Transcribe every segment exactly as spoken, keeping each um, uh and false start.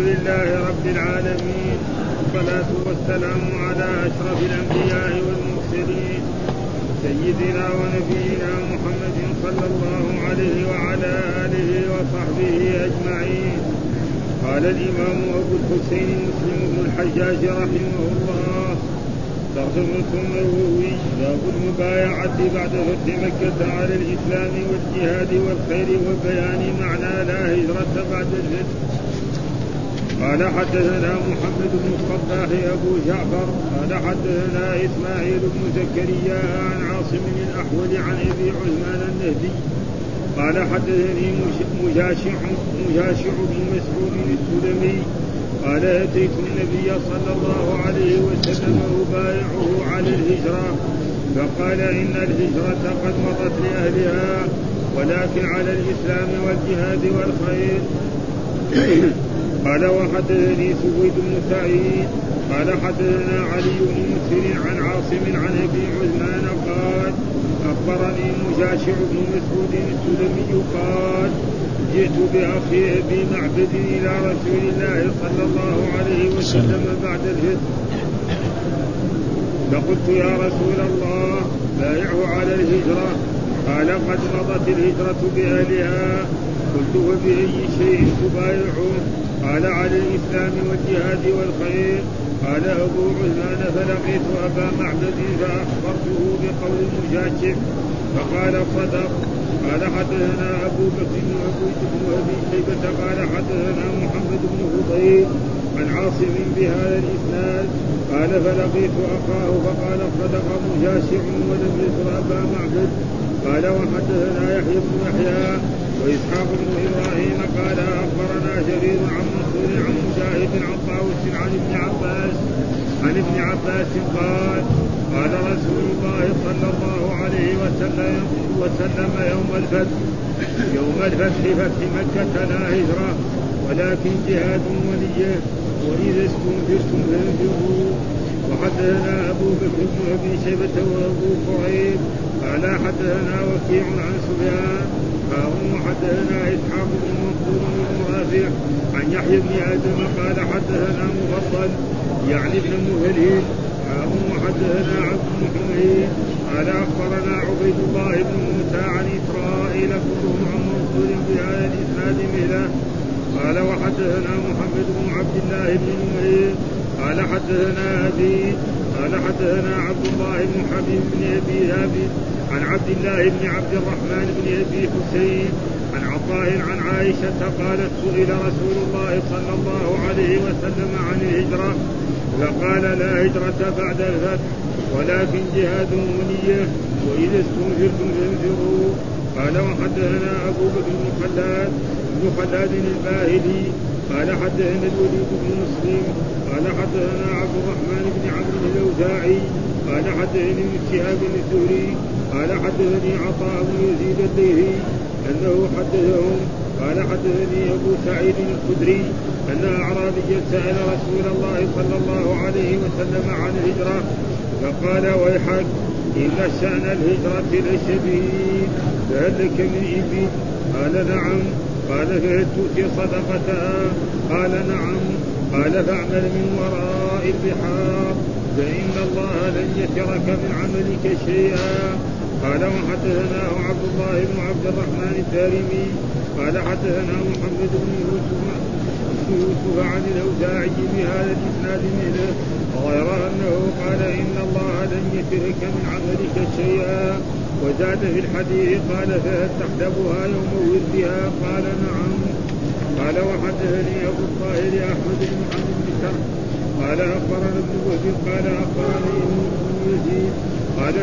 الحمد لله رب العالمين، والصلاة والسلام على أشرف الأنبياء والمرسلين، سيدنا ونبينا محمد صلى الله عليه وعلى آله وصحبه أجمعين. قال الإمام أبو الحسين مسلم بن الحجاج رحمه الله: ترجمة النووي، باب المبايعة بعد فتح مكة على الإسلام والجهاد والخير وبيان معنى لا هجرة بعد الفتح. قال حدثنا محمد بن الخطاب أبو جعفر قال حدثنا إسماعيل بن زكريا عن عاصم الأحول عن أبي عثمان النهدي قال حدثني مجاشع مجاشع بن مسعود السلمي قال أتيت النبي صلى الله عليه وسلم أبايعه على الهجرة، فقال إن الهجرة قد مضت لأهلها، ولكن على الإسلام والجهاد والخير. قال وحدثني سويد بن سعيد قال حدثنا علي بن مسهر عن عاصم عن أبي عثمان قال أخبرني مجاشع بن مسعود السلمي قال جئت بأخي أبي معبد إلى رسول الله صلى الله عليه وسلم بعد الفتح، فقلت يا رسول الله بايعه على الهجرة، قال قد مضت الهجرة بأهلها. قلت وبأي شيء تبايعه؟ قال على الإسلام والجهاد والخير. قال أبو عثمان فلقيت أبا معبد فأخبرته بقول مجاشع فقال صدق. قال حدثنا أبو بكر بن أبي شيبة قال حدثنا محمد بن فضيل عن عاصم بهذا الإسناد قال فلقيت أخاه فقال صدق مجاشع ولم يذكر أبا معبد. قال وحدثنا يحيى بن يحيى وإسحاق بن إبراهيم قال أخبرنا جرير عن منصور عن مجاهد عن طاووس عن ابن عباس عن ابن عباس قال قال رسول الله صلى الله عليه وسلم, وسلم يوم الفتح يوم الفتح فتح مكة لا هجرة ولكن جهاد ونية، وإذا استنفرتم فانفروا. وحدثنا أبو بكر بن أبي شيبة وأبو كريب قال حدثنا وكيع عن سفيان قالوا حدثنا إسحاق بن منصور المرافع عن يحيى بن آدم قال حدثنا مفضل يعني بن مهلهل قالوا حدثنا عبد الحميد قال أخبرنا عبيد الله بن موسى عن إسرائيل كلهم عن منصور بهذا الإسناد مهله. قال وحدثنا محمد بن عبد الله بن نمير قال حدثنا أبي قال حدثنا عبد الله بن حبيب بن أبي هابي عن عبد الله بن عبد الرحمن بن أبي حسين عن عطاء عن عائشة قالت سئل رسول الله صلى الله عليه وسلم عن الهجرة فقال لا هجرة بعد الفتح ولكن جهاد ونية، وإذا استنفرتم فانفروا. قال وحدثنا أبو بكر بن خلاد بن خلاد الباهلي قال حدثنا الوليد بن مسلم قال حدثنا عبد الرحمن بن عبد الأوزاعي قال حدثني ابن شهاب الزهري قال حدثني عطاء بن يزيد الديهي أنه حدثهم قال حدثني أبو سعيد الخدري أن أعرابيا سأل رسول الله صلى الله عليه وسلم عن الهجرة فقال ويحك إن شأن الهجرة لشديد، فهل لك من إبل؟ قال نعم. قال فهل تؤتي صدقتها؟ قال نعم. قال فاعمل من وراء البحار فإن الله لن يترك من عملك شيئا. قال وحدثناه عبد الله بن عبد الرحمن الدارمي قال حدثنا محمد بن يوسف عن الأوزاعي بهذا الإسناد منه غير أنه قال إن الله لن يترك من عملك شيئا، وزاد في الحديث قال فهل تحلبها يوم ولدها؟ قال نعم. قال وحدثني أبو الطاهر أحمد بن عامر بن سرح قال أخبرنا ابن وهب قال أخبرني يونس بن يزيد قال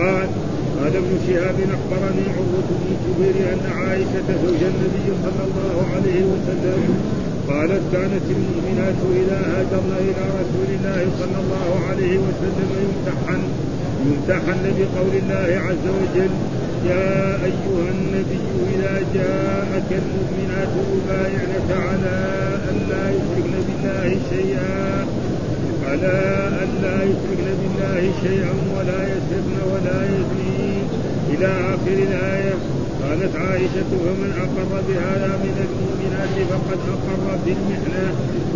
قال قال ابن شهاب أخبرني عروة بن الزبير أن عائشة زوج النبي صلى الله عليه وسلم قالت كانت المؤمنات إذا هاجرن إلى رسول الله صلى الله عليه وسلم يمتحن يمتحن بقول الله عز وجل: يا أيها النبي إذا جاءك المؤمنات يبايعنك على أن لا يشركن بالله شيئا على أن لا يشركن بالله شيئا ولا يسرقن ولا يزنين إلى آخر الآية. قالت عائشة ومن أقر بهذا من المؤمنات فقد أقر بالمحنة.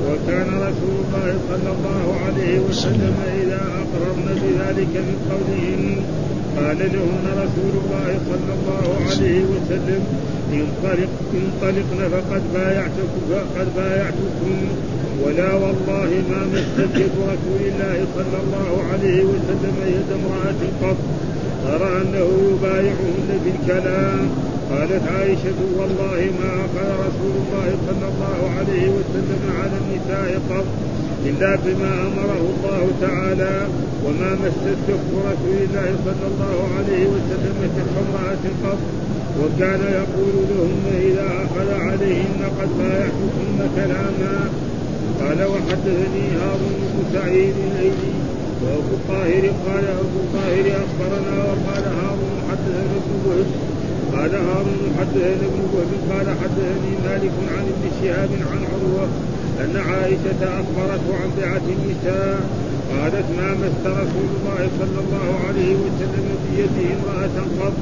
وكان رسول الله صلى الله عليه وسلم إذا أقررن بذلك من قولهن قال لهن رسول الله صلى الله عليه وسلم انطلق انطلقن فقد بايعتكم ولا والله ما مست يد رسول الله صلى الله عليه وسلم يد امرأة قط أرى أنه يبايعهن بالكلام. قالت عائشة والله ما قال رسول الله صلى الله عليه وسلم على النساء قط إلا بما أمره الله تعالى وما مست يد رسول الله صلى الله عليه وسلم يد امرأة قط. وكان يقول لهن إذا أخذ عليهن قد بايعتكن كلاما. قال وحدثني هارون بن سعيد الأيلي وأبو الطاهر قال أبو الطاهر أخبرنا وقال هارون حدثنا ابن وهب قال هارون حدثنا ابن وهب قال حدثني مالك عن ابن شهاب عن عروة أن عائشة أخبرته عن بيعة النساء قالت ما مس رسول الله صلى الله عليه وسلم بيده امرأة قط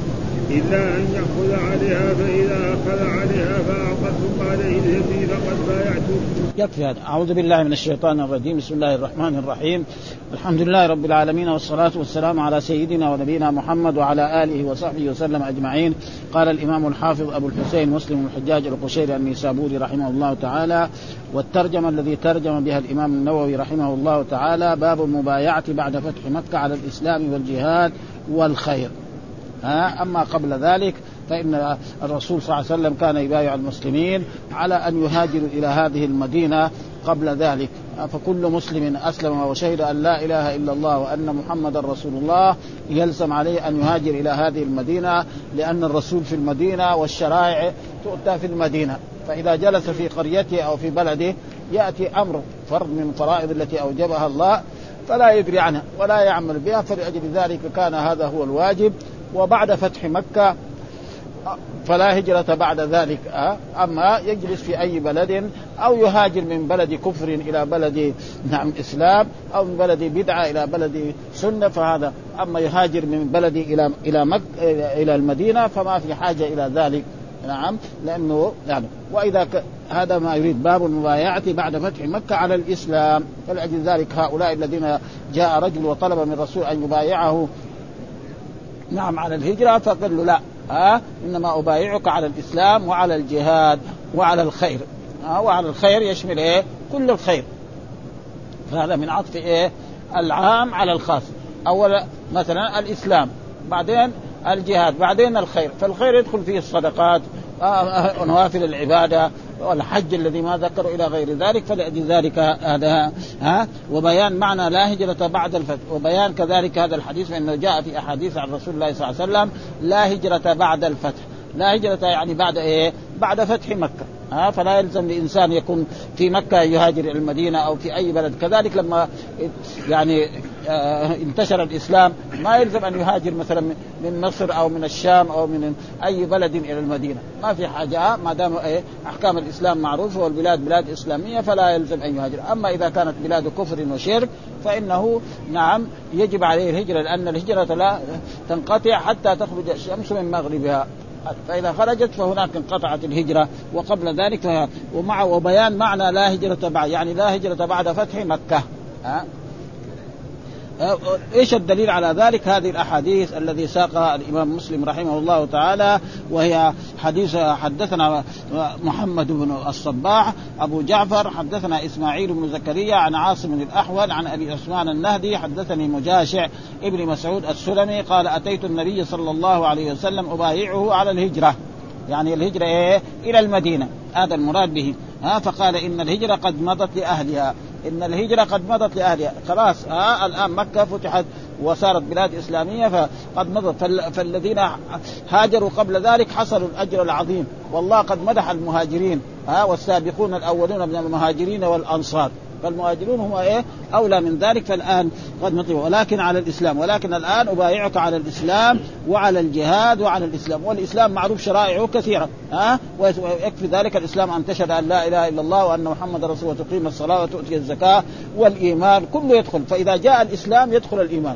إلا أن يأخذ عليها فإذا أخذ عليها فأعطته قال اذهبي فقد بايعته. يكفي هذا. أعوذ بالله من الشيطان الرجيم. بسم الله الرحمن الرحيم. الحمد لله رب العالمين والصلاة والسلام على سيدنا ونبينا محمد وعلى آله وصحبه وسلم أجمعين. قال الإمام الحافظ أبو الحسين مسلم الحجاج القشيري النيسابوري رحمه الله تعالى، والترجمة الذي ترجم بها الإمام النووي رحمه الله تعالى: باب المبايعة بعد فتح مكة على الإسلام والجهاد والخير. أما قبل ذلك فإن الرسول صلى الله عليه وسلم كان يبايع المسلمين على أن يهاجروا إلى هذه المدينة قبل ذلك، فكل مسلم أسلم وشهد أن لا إله إلا الله وأن محمد رسول الله يلزم عليه أن يهاجر إلى هذه المدينة، لأن الرسول في المدينة والشرائع تؤتى في المدينة، فإذا جلس في قريته أو في بلده يأتي أمر فرض من فرائض التي أوجبها الله فلا يدري عنها ولا يعمل بها، فلأجل ذلك كان هذا هو الواجب. وبعد فتح مكة فلا هجرة بعد ذلك، أما يجلس في أي بلد أو يهاجر من بلد كفر إلى بلد نعم إسلام أو من بلد بدعة إلى بلد سنة فهذا، أما يهاجر من بلد إلى إلى مكة إلى المدينة فما في حاجة إلى ذلك. نعم لأنه يعني وإذا ك... هذا ما يريد باب المبايعة بعد فتح مكة على الإسلام. فلأجل ذلك هؤلاء الذين جاء رجل وطلب من رسول أن يبايعه نعم على الهجرة فقال له لا ها إنما أبايعك على الإسلام وعلى الجهاد وعلى الخير. ها وعلى الخير يشمل إيه؟ كل الخير. فهذا من عطف إيه؟ العام على الخاص. أول مثلا الإسلام، بعدين الجهاد، بعدين الخير. فالخير يدخل فيه الصدقات ونوافل العبادة والحج الذي ما ذكروا إلى غير ذلك. فلأجل ذلك هذا ها وبيان معنى لا هجرة بعد الفتح، وبيان كذلك هذا الحديث فإنه جاء في أحاديث عن رسول الله صلى الله عليه وسلم لا هجرة بعد الفتح. لا هجرة يعني بعد إيه؟ بعد فتح مكة. ها فلا يلزم لإنسان يكون في مكة يهاجر المدينة أو في أي بلد. كذلك لما يعني انتشر الإسلام ما يلزم أن يهاجر مثلا من مصر أو من الشام أو من أي بلد إلى المدينة، ما في حاجة ما دام أحكام الإسلام معروفة والبلاد بلاد إسلامية فلا يلزم أن يهاجر. أما إذا كانت بلاد كفر وشرك فإنه نعم يجب عليه الهجرة، لأن الهجرة لا تنقطع حتى تخرج الشمس من مغربها، فإذا خرجت فهناك انقطعت الهجرة. وقبل ذلك ومع وبيان معنى لا هجرة بعد يعني لا هجرة بعد فتح مكة. ها إيش الدليل على ذلك؟ هذه الأحاديث الذي ساقها الإمام مسلم رحمه الله تعالى، وهي حديث حدثنا محمد بن الصباح أبو جعفر حدثنا إسماعيل بن زكريا عن عاصم الأحول عن أبي عثمان النهدي حدثني مجاشع ابن مسعود السلمي قال أتيت النبي صلى الله عليه وسلم أبايعه على الهجرة، يعني الهجرة إيه؟ إلى المدينة، هذا المراد به. ها فقال إن الهجرة قد مضت لأهلها، إن الهجرة قد مضت لأهلها خلاص. آه الآن مكة فتحت وصارت بلاد إسلامية فقد مضت، فالذين هاجروا قبل ذلك حصلوا الأجر العظيم، والله قد مدح المهاجرين آه والسابقون الأولون من المهاجرين والأنصار، فالمهاجرون هم إيه أولى من ذلك. فالآن قد مضوا ولكن على الإسلام، ولكن الآن أبايعك على الإسلام وعلى الجهاد وعلى الإسلام، والإسلام معروف شرائعه كثيرة. ها ويكفي ذلك الإسلام أن تشهد أن لا إله إلا الله وأن محمد رسول الله وتقيم الصلاة وتؤتي الزكاة والإيمان، كله يدخل. فإذا جاء الإسلام يدخل الإيمان،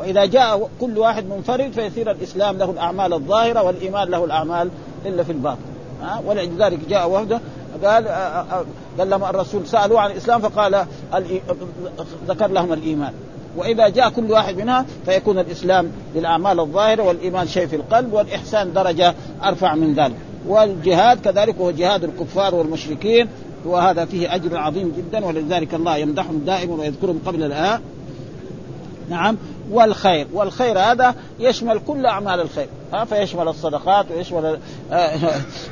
وإذا جاء كل واحد منفرد فيصير الإسلام له الأعمال الظاهرة والإيمان له الأعمال إلا في الباطن. أه؟ ولذلك جاء وفده قال أه أه قال لما الرسول سألوا عن الإسلام فقال ذكر لهم الإيمان. وإذا جاء كل واحد منها فيكون الإسلام للأعمال الظاهرة والإيمان شيء في القلب والإحسان درجة أرفع من ذلك. والجهاد كذلك هو جهاد الكفار والمشركين وهذا فيه أجر عظيم جدا ولذلك الله يمدحهم دائما ويذكرهم قبل الآن. نعم. والخير والخير هذا يشمل كل أعمال الخير ها فيشمل الصدقات ويشمل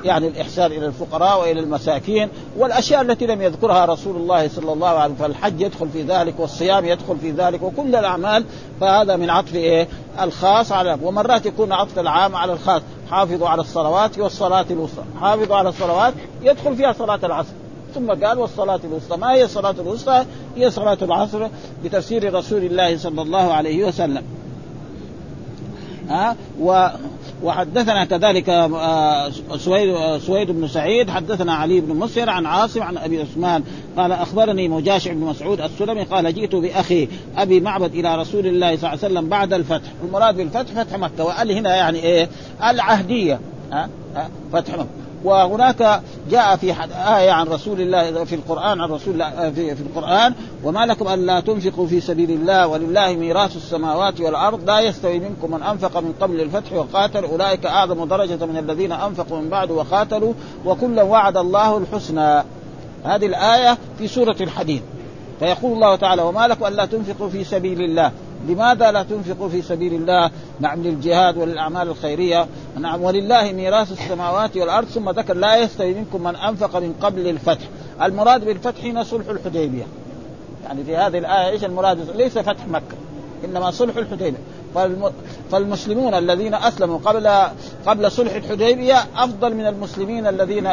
يعني الإحسان إلى الفقراء وإلى المساكين والأشياء التي لم يذكرها رسول الله صلى الله عليه وسلم فالحج يدخل في ذلك والصيام يدخل في ذلك وكل الأعمال فهذا من عطف إيه الخاص على ومرات يكون عطف العام على الخاص. حافظوا على الصلوات والصلاة الوسطى حافظوا على الصلوات يدخل فيها صلاة العصر ثم قال والصلاة الوسطى. ما هي الصلاة الوسطى؟ هي صلاة العصر بتفسير رسول الله صلى الله عليه وسلم. ها أه؟ وحدثنا كذلك أه سويد, سويد بن سعيد حدثنا علي بن مسهر عن عاصم عن أبي عثمان قال أخبرني مجاشع بن مسعود السلمي قال جئت بأخي أبي معبد إلى رسول الله صلى الله عليه وسلم بعد الفتح. المراد بالفتح فتح مكة وقال هنا يعني إيه العهدية أه؟ أه؟ فتح مكة. وهناك جاء في آية عن رسول الله في القرآن عن رسول الله في, في القرآن وما لكم ألا تنفقوا في سبيل الله ولله ميراث السماوات والأرض لا يستوي منكم من أنفق من قبل الفتح وقاتل أولئك أعظم درجة من الذين أنفقوا من بعد وقاتلوا وكلا وعد الله الحسنى. هذه الآية في سورة الحديد. فيقول الله تعالى وما لكم ألا تنفقوا في سبيل الله. لماذا لا تنفقوا في سبيل الله؟ نعم للجهاد وللأعمال الخيرية. نعم ولله ميراث السماوات والأرض ثم ذكر لا يستوي منكم من أنفق من قبل الفتح. المراد بالفتح هنا صلح الحديبية. يعني في هذه الآية إيش المراد؟ ليس فتح مكة إنما صلح الحديبية. فالمسلمون الذين أسلموا قبل قبل صلح الحديبية أفضل من المسلمين الذين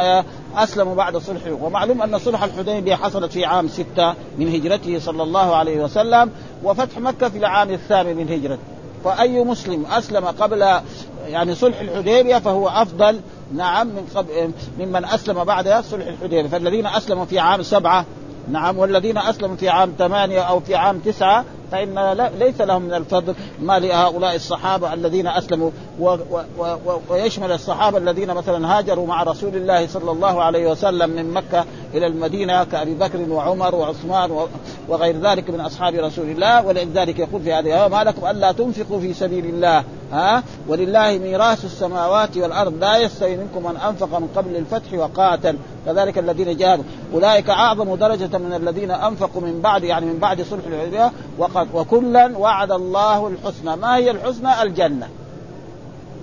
أسلموا بعد صلحه. ومعلوم أن صلح الحديبية حصلت في عام ستة من هجرته صلى الله عليه وسلم وفتح مكة في العام الثامن من هجرته. فأي مسلم أسلم قبل يعني صلح الحديبية فهو أفضل نعم من ممن أسلم بعد صلح الحديبية. فالذين أسلموا في عام سبعة نعم والذين أسلموا في عام ثمانية أو في عام تسعة فإن ليس لهم من الفضل ما لهؤلاء الصحابة الذين أسلموا و و و ويشمل الصحابة الذين مثلا هاجروا مع رسول الله صلى الله عليه وسلم من مكة إلى المدينة كأبي بكر وعمر وعثمان وغير ذلك من أصحاب رسول الله. ولذلك يقول في هذه ما لكم ألا تنفقوا في سبيل الله ها ولله ميراث السماوات والأرض لا يستوي منكم من أنفق من قبل الفتح وقاتل كذلك الذين جاهدوا أولئك أعظم درجة من الذين أنفقوا من بعد يعني من بعد صلح الحديبية وكلا وعد الله الحسنى. ما هي الحسنى؟ الجنة.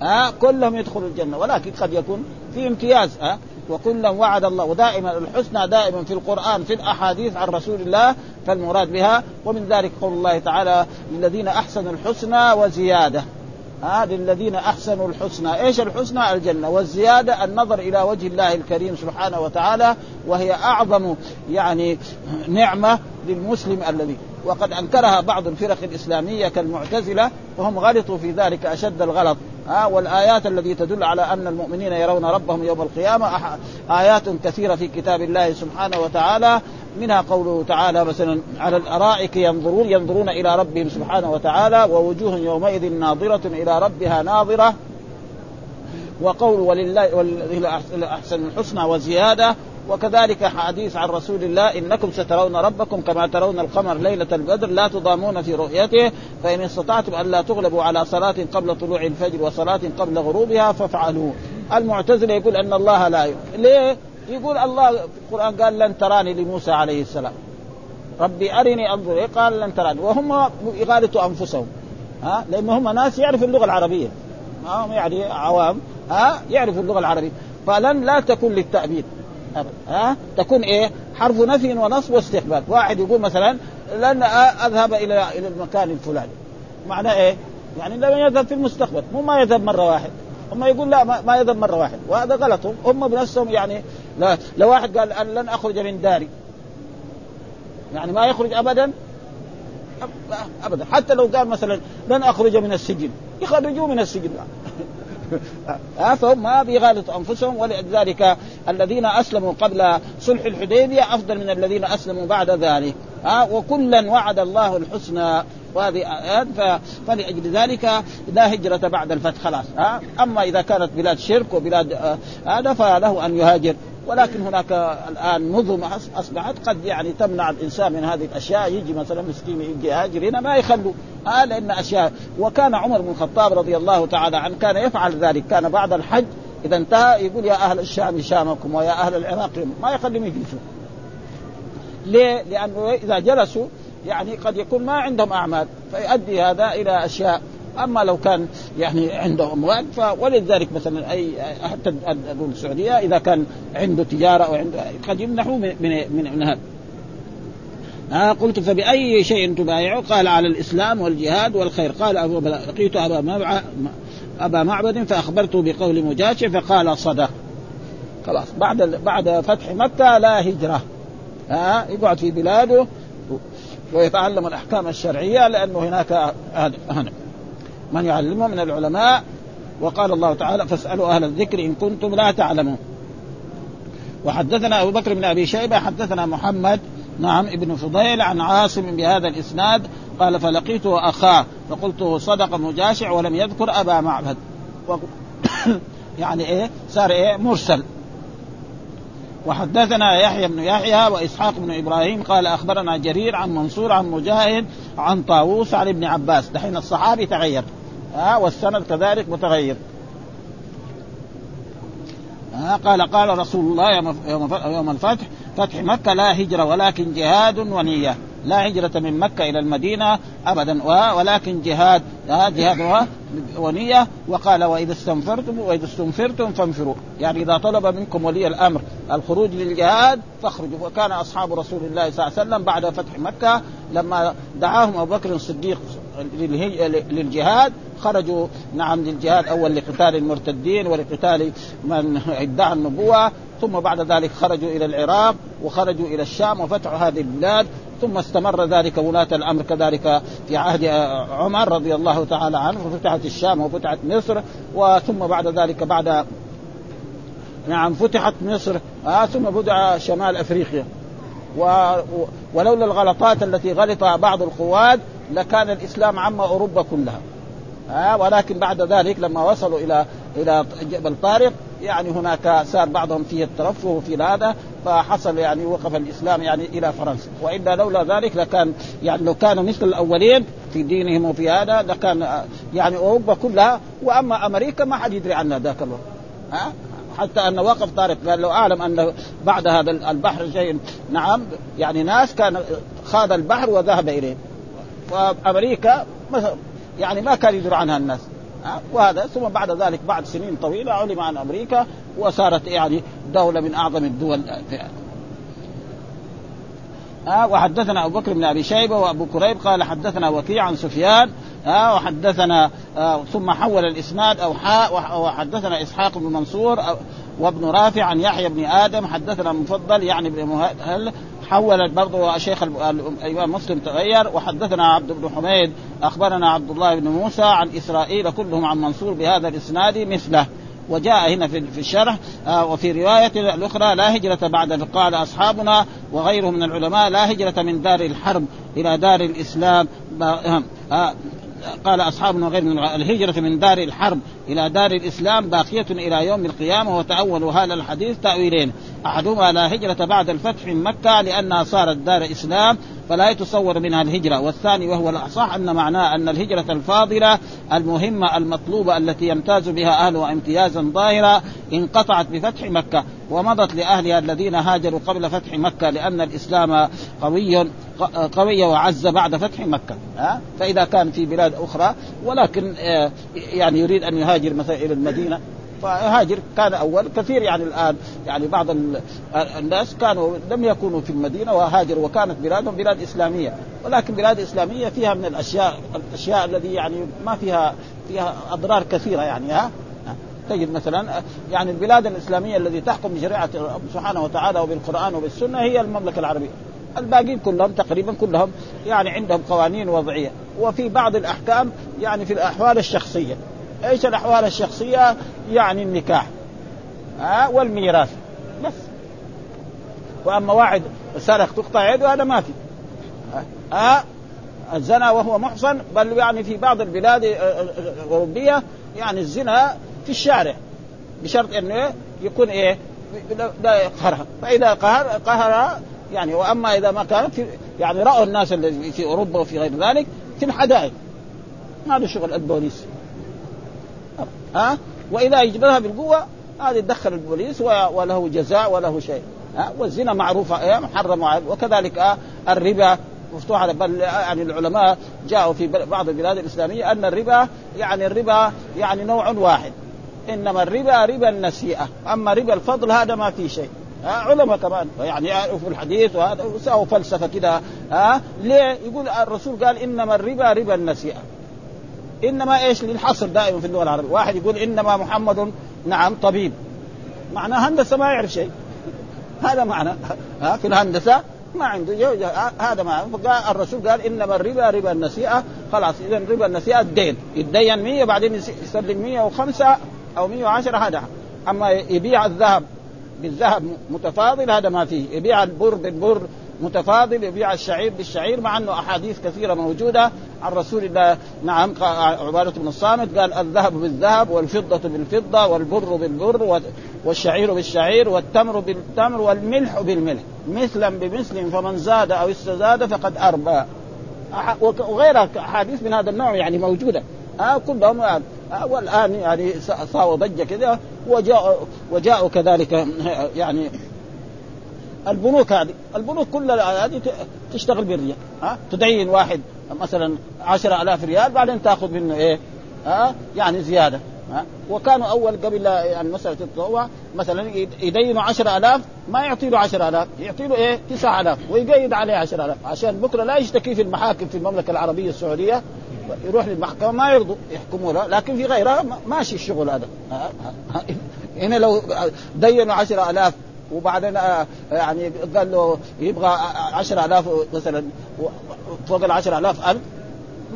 ها أه؟ كلهم يدخلوا الجنة ولكن قد يكون في امتياز. ها أه؟ وكلا وعد الله. ودائما الحسنى دائما في القرآن في الأحاديث عن رسول الله فالمراد بها. ومن ذلك قول الله تعالى للذين أحسنوا الحسنى وزيادة. ها للذين أحسنوا الحسنى. إيش الحسنى؟ الجنة. والزيادة النظر إلى وجه الله الكريم سبحانه وتعالى وهي أعظم يعني نعمة للمسلم الذي وقد أنكرها بعض الفرق الإسلامية كالمعتزلة وهم غلطوا في ذلك أشد الغلط. ها والآيات التي تدل على أن المؤمنين يرون ربهم يوم القيامة آيات كثيرة في كتاب الله سبحانه وتعالى منها قوله تعالى مثلا على الأرائك ينظرون ينظرون إلى ربهم سبحانه وتعالى ووجوه يومئذ ناظرة إلى ربها ناظرة وقول ولله الأحسن الحسنى وزيادة. وكذلك حديث عن رسول الله إنكم سترون ربكم كما ترون القمر ليلة البدر لا تضامون في رؤيته فإن استطعتم أن لا تغلبوا على صلاة قبل طلوع الفجر وصلاة قبل غروبها فافعلوا. المعتزلة يقول أن الله لا يؤمن. ليه؟ يقول الله في القرآن قال لن تراني لموسى عليه السلام ربي أرني أنظر قال لن تراني وهم يغالطوا أنفسهم. ها لأن هم ناس يعرفوا اللغة العربية هم يعني عوام ها يعرفوا اللغة العربية فلن لا تكون للتأبيد ها تكون إيه حرف نفي ونصب واستقبال. واحد يقول مثلا لن أذهب إلى إلى المكان الفلاني معناه إيه يعني لن يذهب في المستقبل مو ما يذهب مرة واحد. هم يقول لا ما يذهب مرة واحد وهذا غلطهم هم بنفسهم يعني لا. لو واحد قال أن لن أخرج من داري يعني ما يخرج أبدا أبدا حتى لو قال مثلا لن أخرج من السجن يخرجوا من السجن. فهم ما بيغالطوا أنفسهم. ولذلك الذين أسلموا قبل صلح الحديبية أفضل من الذين أسلموا بعد ذلك. وكلا وعد الله الحسنى. وهذه فلأجل ذلك لا هجرة بعد الفتح خلاص. أما إذا كانت بلاد شرك وبلاد هذا فله أن يهاجر. ولكن هناك الآن نظم أصبحت قد يعني تمنع الإنسان من هذه الأشياء. يجي مثلا مسكين يجي يهاجر هنا ما يخلوا آه لأن أشياء. وكان عمر بن الخطاب رضي الله تعالى عنه كان يفعل ذلك. كان بعد الحج إذا انتهى يقول يا أهل الشام شامكم ويا أهل العراق ما يخليهم يجلسوا. ليه؟ لأنه إذا جلسوا يعني قد يكون ما عندهم أعمال فيؤدي هذا إلى أشياء. أما لو كان يعني عنده أموال فولذلك مثلا أي حتى الدول السعودية إذا كان عنده تجارة أو عنده قد يمنحوا من من من هذا. آه قلت فبأي شيء تبايعوا؟ قال على الإسلام والجهاد والخير. قال أبو لقيت أبا, أبا معبد فأخبرته بقول مجاشع فقال صدق. خلاص بعد بعد فتح مكة لا هجرة. آه يقعد في بلاده ويتعلم الأحكام الشرعية لأنه هناك هنا من يعلمه من العلماء. وقال الله تعالى فاسألوا أهل الذكر إن كنتم لا تعلمون. وحدثنا أبو بكر بن أبي شيبة حدثنا محمد نعم ابن فضيل عن عاصم بهذا الإسناد قال فلقيته أخاه فقلته صدق مجاشع ولم يذكر أبا معبد. يعني إيه صار إيه مرسل. وحدثنا يحيى بن يحيى وإسحاق بن إبراهيم قال أخبرنا جرير عن منصور عن مجاهد عن طاووس عن ابن عباس. دحين الصحابي تغير آه والسند كذلك متغير. آه قال قال رسول الله يوم الفتح فتح مكة لا هجرة ولكن جهاد ونية. لا هجرة من مكة إلى المدينة أبدا ولكن جهاد آه جهاد ونية. وقال وإذا استنفرتم وإذا استنفرتم فانفروا. يعني إذا طلب منكم ولي الأمر الخروج للجهاد فاخرجوا. وكان أصحاب رسول الله صلى الله عليه وسلم بعد فتح مكة لما دعاهم أبو بكر الصديق للجهاد خرجوا نعم للجهاد أول لقتال المرتدين ولقتال من ادعى النبوة. ثم بعد ذلك خرجوا إلى العراق وخرجوا إلى الشام وفتحوا هذه البلاد. ثم استمر ذلك ولاة الأمر كذلك في عهد عمر رضي الله تعالى عنه وفتحت الشام وفتحت مصر. وثم بعد ذلك بعد نعم فتحت مصر آه ثم بدأ شمال أفريقيا. و... ولولا الغلطات التي غلطها بعض القواد لكان الإسلام عم أوروبا كلها آه ولكن بعد ذلك لما وصلوا إلى إلى جبل طارق يعني هناك صار بعضهم فيه الترفه وفي هذا فحصل يعني وقف الإسلام يعني إلى فرنسا. وإلا لولا ذلك لكان يعني لو كانوا مثل الأولين في دينهم وفي هذا لكان يعني أوروبا كلها. وأما أمريكا ما حد يدري عنها ذاك الوقت آه حتى أن وقف طارق قال لو أعلم أن بعد هذا البحر شيء نعم يعني ناس كان خاض البحر وذهب إليه. فأمريكا يعني ما كان يدري عنها الناس أه؟ وهذا ثم بعد ذلك بعد سنين طويلة علم عن أمريكا وصارت يعني دولة من أعظم الدول أه؟ وحدثنا أبو بكر بن أبي شيبة وأبو كريب قال حدثنا وكيع عن سفيان أه؟ وحدثنا أه؟ ثم حول الإسناد أو حاء. وحدثنا إسحاق بن منصور وابن رافع عن يحيى بن آدم حدثنا مفضل يعني بن مهل حولت برضه شيخ الإمام مسلم تغير. وحدثنا عبد بن حميد أخبرنا عبد الله بن موسى عن إسرائيل كلهم عن منصور بهذا الإسناد مثله. وجاء هنا في الشرح وفي رواية الأخرى لا هجرة بعد قال أصحابنا وغيرهم من العلماء لا هجرة من دار الحرب إلى دار الإسلام. قال أصحابنا وغيرهم من الهجرة من دار الحرب إلى دار الإسلام باقية إلى يوم القيامة. وتأول هذا الحديث تأويلين أحدهما لا هجرة بعد الفتح من مكة لأنها صارت دار إسلام فلا يتصور منها الهجرة. والثاني وهو الأصح أن معناه أن الهجرة الفاضلة المهمة المطلوبة التي يمتاز بها أهلها امتيازا ظاهرا انقطعت بفتح مكة ومضت لأهلها الذين هاجروا قبل فتح مكة لأن الإسلام قوي قوي وعز بعد فتح مكة. فإذا كان في بلاد أخرى ولكن يعني يريد أن يهاجر مثلا إلى المدينة فهاجر كان أول كثير يعني الآن يعني بعض الناس كانوا لم يكونوا في المدينة وهاجروا وكانت بلادهم بلاد إسلامية. ولكن بلاد إسلامية فيها من الأشياء الأشياء الذي يعني ما فيها فيها أضرار كثيرة. يعني ها تجد مثلا يعني البلاد الإسلامية التي تحكم بشريعة الله سبحانه وتعالى وبالقرآن وبالسنة هي المملكة العربية. الباقين كلهم تقريبا كلهم يعني عندهم قوانين وضعية وفي بعض الأحكام يعني في الأحوال الشخصية. ايش الاحوال الشخصيه؟ يعني النكاح ها والميراث بس. واما واحد سرق تقطع يده هذا ما في ها الزنا وهو محصن، بل يعني في بعض البلاد الأوروبية يعني الزنا في الشارع بشرط أنه يكون إيه لا يقهرها، فإذا قهر قهر يعني. وأما إذا ما كانت يعني رأوا الناس اللي في أوروبا وفي غير ذلك في الحدائق، هذا شغل البوليس ها أه؟ وإذا يجبرها بالقوة هذا يدخل البوليس وله جزاء وله شيء ها أه؟ والزنا معروفة محرمة أه؟ وكذلك أه؟ الربا مفتوحة، بل يعني العلماء جاءوا في بعض البلاد الإسلامية أن الربا يعني الربا يعني نوع واحد، إنما الربا ربا النسيئة، أما ربا الفضل هذا ما فيه شيء أه؟ علماء كمان يعني يعرفوا الحديث وهذا وساووا فلسفة كده أه؟ ليه؟ يقول الرسول قال إنما الربا ربا النسيئة، إنما إيش للحصر دائما في اللغة العربية. واحد يقول إنما محمد نعم طبيب، معناه هندسة ما يعرف شيء، هذا معنى ها في الهندسة ما عنده جو هذا معنى. فقال الرسول قال إنما الربا ربا النسيئة، خلاص إذا ربا النسيئة الدين، يدين مية بعدين يسلم مية وخمسة أو مية وعشرة هذا. أما يبيع الذهب بالذهب متفاضل هذا ما فيه، يبيع البر بالبر متفاضل، يبيع الشعير بالشعير، مع أنه أحاديث كثيرة موجودة عن رسول الله نعم عبادة بن الصامت قال الذهب بالذهب والفضة بالفضة والبر بالبر والشعير بالشعير والتمر بالتمر والملح بالملح مثلا بمثل، فمن زاد أو استزاد فقد أربى، وغيرها أحاديث من هذا النوع يعني موجودة آه كلهم آه. والآن يعني صاوا ضجة كذا، وجاء وجاءوا كذلك يعني البنوك هذه البنوك كلها هذه تشتغل بالريال ها، تدين واحد مثلا عشرة آلاف ريال بعدين تأخذ منه إيه ها يعني زيادة ها. وكانوا أول قبل يعني مسألة التطوع مثلا يدينوا عشرة آلاف ما يعطي له عشرة آلاف، يعطي له إيه تسعة آلاف ويقيد عليه عشرة آلاف عشان بكرة لا يشتكي في المحاكم في المملكة العربية السعودية، يروح للمحكمة ما يرضوا يحكموا له، لكن في غيرها ماشي الشغل هذا. هنا لو دينوا عشرة آلاف وبعدين يعني قال له يبغى عشرة آلاف مثلا فوق العشرة آلاف ألف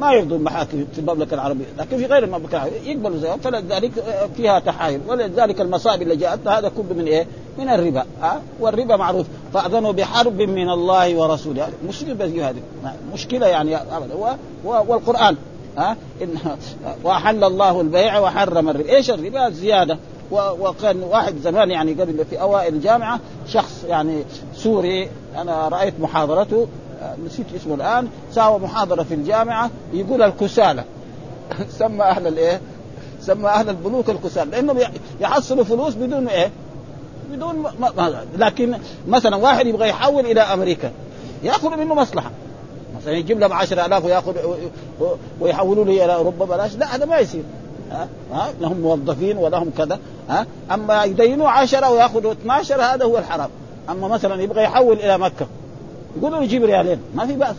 ما يرضوا المحاكم في المملكة العربية، لكن في غير المملكة العربية يقبلوا زيهم، فلذلك فيها تحايل. ولذلك المصائب اللي جاءتنا هذا كله من إيه من الربا أه؟ والربا معروف، فأذنوا بحرب من الله ورسوله يعني مشكلة، هذه مشكلة يعني أبدا. والقرآن أه؟ إن وأحل الله البيع وحرم الربا. إيش الربا؟ زيادة. وكان واحد زمان يعني قبل في أوائل الجامعة شخص يعني سوري أنا رأيت محاضرته نسيت اسمه الآن، ساوى محاضرة في الجامعة يقول الكسالة سمى أهل الإيه سمى أهل البنوك الكسالة، لأنه يحصلوا فلوس بدون إيه بدون ما ما لكن مثلا واحد يبغى يحول إلى أمريكا يأخذ منه مصلحة، مثلا يجيب له عشرة آلاف ويأخذ ويحولوا له إلى أوروبا بلاش، لا هذا ما يصير ها ها لهم موظفين ولهم كذا ها. اما يدينوا عشرة وياخذوا اثنا عشر هذا هو الحرام. اما مثلا يبغى يحول الى مكة يقولوا يجيب ريالين ما في بأس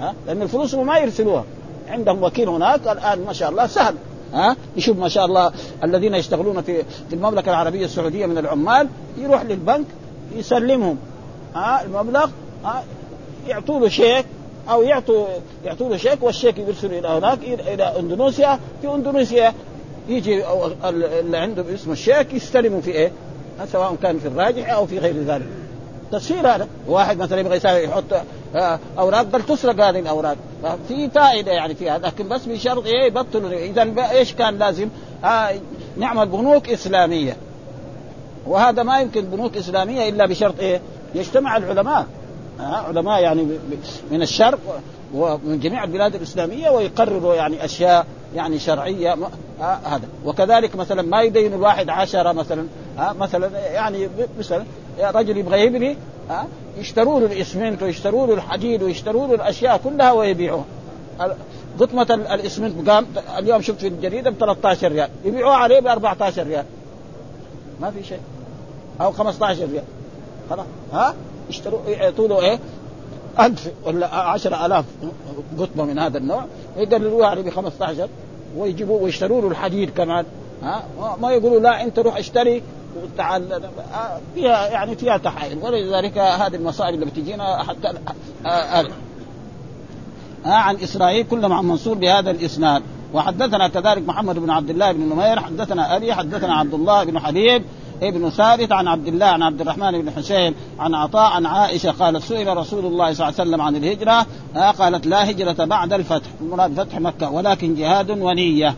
ها، لان الفلوس ما يرسلوها، عندهم وكيل هناك الان ما شاء الله سهل ها، يشوف ما شاء الله الذين يشتغلون في المملكة العربية السعودية من العمال، يروح للبنك يسلمهم ها المبلغ ها، يعطوا له شيك أو يعطوا يعطوا له شيك، والشيك يرسله إلى هناك إلى إندونيسيا، في إندونيسيا يجي اللي عنده اسم الشيك يستلموا في إيه سواء كان في الراجح أو في غير ذلك. تسهيل هذا. واحد مثلا يبغى يحط أوراق بل تسرق هذه الأوراق، في فائدة يعني فيها، لكن بس بشرط إيه يبطلوا. إذا إيش كان لازم آه نعمل بنوك إسلامية، وهذا ما يمكن بنوك إسلامية إلا بشرط إيه يجتمع العلماء علماء يعني من الشرق ومن جميع البلاد الإسلامية ويقرروا يعني أشياء يعني شرعية هذا. وكذلك مثلا ما يدين الواحد عشرة مثلا مثلا يعني مثلا رجل يبغى يبني يشتروا له الإسمنت ويشتروا له الحديد ويشتروا له الأشياء كلها ويبيعوها. قطمة الإسمنت قام اليوم شفت في الجريدة ب ثلاثة عشر ريال، يبيعوها عليه ب أربعة عشر ريال ما في شيء أو خمسة عشر ريال خلاص ها، يشتروا يعطوا له ايه ألف ولا عشرة آلاف قطمة من هذا النوع يقللوها عليه بخمسة عشر ويجيبوا ويشتروا له الحديد كمان ها، ما يقولوا لا أنت روح اشتري وتعال فيها يعني فيها تحايل. ولذلك هذه المصائب اللي بتجينا حتى آه آه آه عن إسرائيل كلهم عن منصور بهذا الإسناد. وحدثنا كذلك محمد بن عبد الله بن نمير حدثنا أبي حدثنا عبد الله بن حبيب ابن ثابت عن عبد الله عن عبد الرحمن بن حسين عن عطاء عن عائشة قالت سئل رسول الله صلى الله عليه وسلم عن الهجرة قالت لا هجرة بعد الفتح، مراد فتح مكة، ولكن جهاد ونية،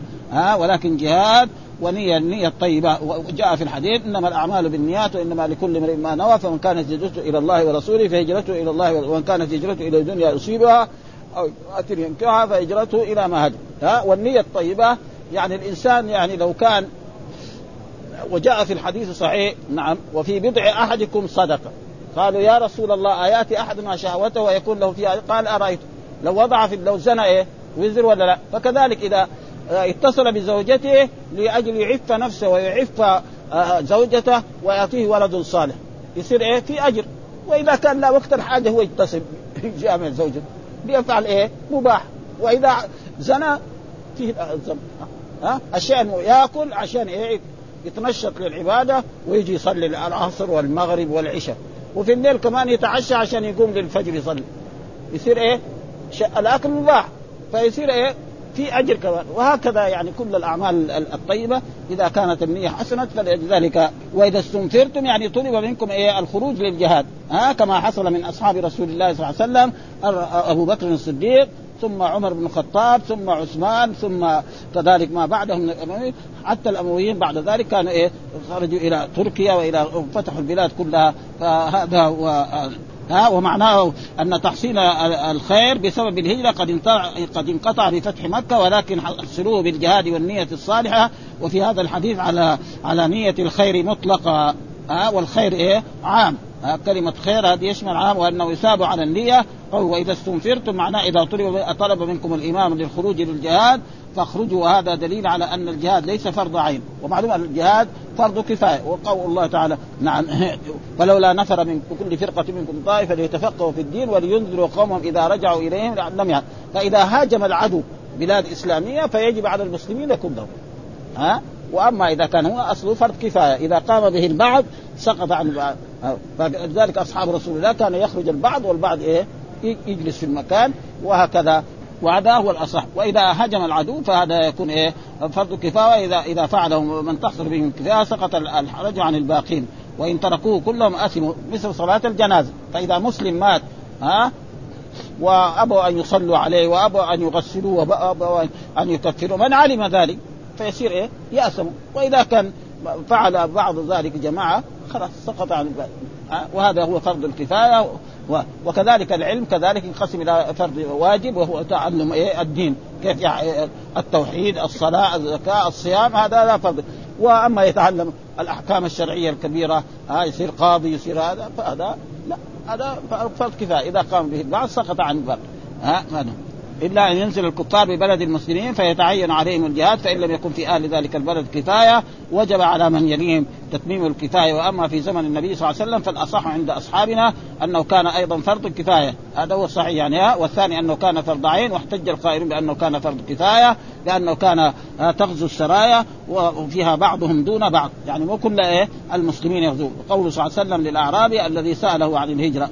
ولكن جهاد ونية، النية الطيبة. وجاء في الحديث إنما الأعمال بالنيات وإنما لكل امرئ ما نوى، فمن كانت هجرته إلى الله ورسوله فهجرته إلى الله، ومن كانت هجرته إلى الدنيا يصيبها أو أتر ينكرها فهجرته إلى ما هجر. والنية الطيبة يعني الإنسان يعني لو كان، وجاء في الحديث صحيح نعم وفي بضع أحدكم صدقة، قالوا يا رسول الله آياتي أحدنا شهوته ويكون له فيها، قال أرأيت لو وضع في لو زنى إيه وزر ولا لا؟ فكذلك إذا اتصل بزوجته لأجل يعف نفسه ويعف زوجته ويعطيه ولد صالح يصير إيه في أجر، وإذا كان لا وقت الحاجة هو يتصل بجامع زوجته بيفعل إيه مباح، وإذا زنى فيه الذنب ها عشان يأكل عشان إيه يتنشط للعبادة ويجي يصلي العصر والمغرب والعشاء، وفي الليل كمان يتعشى عشان يقوم للفجر يصلي، يصير إيه الأكل مباح فيصير إيه في أجر كمان. وهكذا يعني كل الأعمال الطيبة إذا كانت النية حسنة فلذلك. وإذا استنفرتم يعني طلب منكم إيه الخروج للجهاد ها كما حصل من أصحاب رسول الله صلى الله عليه وسلم، أبو بكر الصديق ثم عمر بن الخطاب ثم عثمان ثم كذلك ما بعدهم من الأمويين، حتى الأمويين بعد ذلك كانوا إيه خرجوا إلى تركيا وإلى فتحوا البلاد كلها. فهذا هو ها ومعناه أن تحصيل الخير بسبب الهجرة قد انقطع بفتح مكة، ولكن حصلوه بالجهاد والنية الصالحة. وفي هذا الحديث على على نية الخير مطلقة ها والخير إيه عام، كلمة خير هذه يشمل عام، وأنه يساب على النية. وإذا استنفرتم معناه إذا طلب طلب منكم الإمام للخروج للجهاد فاخرجوا، وهذا دليل على أن الجهاد ليس فرض عين، ومعلوم أن الجهاد فرض كفاية. وقول الله تعالى نعم فلولا نفر من كل فرقة منكم طائفة ليتفقهوا في الدين ولينذروا قومهم إذا رجعوا إليهم لعلهم يعلمون. فإذا هاجم العدو بلاد إسلامية فيجب على المسلمين كلهم ها، وأما إذا كان هو أصله فرض كفاية إذا قام به البعض سقط عن البعض. فلذلك أصحاب رسول الله كان يخرج البعض والبعض إيه يجلس في المكان، وهكذا وعداه هو الأصح. وإذا هجم العدو فهذا يكون إيه فرض كفاية، إذا إذا فعله من تحصل بهم كفاية سقط الحرج عن الباقين، وإن تركوه كلهم آثموا، مثل صلاة الجنازة. فإذا مسلم مات ها وأبوا أن يصلوا عليه وأبوا أن يغسلوا وأبوا أن يكفروا من علم ذلك فيصير إيه يأثموا، وإذا كان فعل بعض ذلك جماعة خلاص سقط عن الباقين. وهذا هو فرض الكفاية. وكذلك العلم كذلك ينقسم إلى فرض واجب وهو تعلم إيه الدين كيف يعني التوحيد الصلاة الزكاة الصيام، هذا لا فرض. وأما يتعلم الأحكام الشرعية الكبيرة ها يصير قاضي يصير هذا فهذا لا، هذا فرض كفاية إذا قام به البعض سقط عن البعض ها. إلا أن ينزل الكفار ببلد المسلمين فيتعين عليهم الجهاد، فإن لم يكن في أهل ذلك البلد كفاية وجب على من يليهم تتميم الكفاية. وأما في زمن النبي صلى الله عليه وسلم فالأصح عند أصحابنا أنه كان أيضا فرض كفاية، هذا هو الصحيح يعني. والثاني أنه كان فرض عين، واحتج القائلون بأنه كان فرض كفاية لأنه كان تغزو السرايا وفيها بعضهم دون بعض، يعني مو كل إيه المسلمين يغزو. قوله صلى الله عليه وسلم للأعرابي الذي سأله عن الهجرة.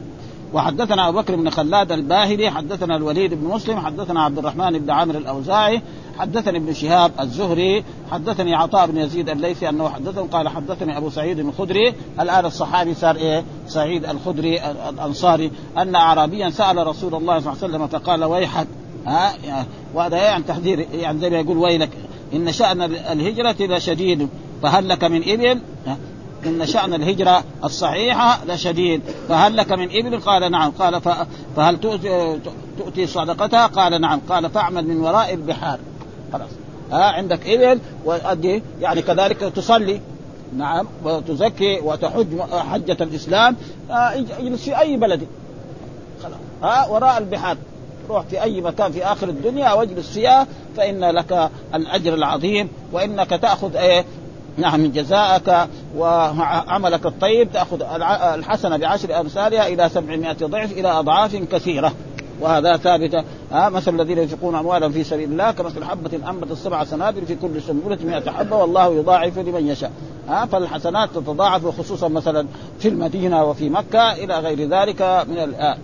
وحدثنا أبو بكر بن خلاد الباهلي حدثنا الوليد بن مسلم حدثنا عبد الرحمن بن عامر الأوزاعي حدثني ابن شهاب الزهري حدثني عطاء بن يزيد الليثي أنه حدثني قال حدثني أبو سعيد الخدري، الآن الصحابي صار إيه سعيد الخدري الأنصاري، أن أعرابيا سأل رسول الله صلى الله عليه وسلم فقال ويحك ها، وهذا يعني تحذير يعني زي ما يقول ويلك إن شأن الهجرة لشديد فهل لك من إبل، إن شأن الهجرة الصحيحة لشديد فهل لك من إبل قال نعم، قال فهل تؤتي صدقتها قال نعم، قال فاعمل من وراء البحار خلاص ها عندك إبل وأدي يعني كذلك تصلي نعم وتزكي وتحج حجة الإسلام في أي بلد خلاص ها وراء البحار، روح في أي مكان في آخر الدنيا واجلس فيها فإن لك الأجر العظيم وإنك تأخذ إيه نعم جزاءك وعملك الطيب تأخذ الحسنة بعشر أمثالها إلى سبعمائة ضعف إلى أضعاف كثيرة. وهذا ثابت ها مثل الذين ينفقون أموالهم في سبيل الله كمثل حبة أنبتت السبع سنابل في كل سنبلة مئة حبة والله يضاعف لمن يشاء ها، فالحسنات تتضاعف خصوصا مثلا في المدينة وفي مكة إلى غير ذلك من الآن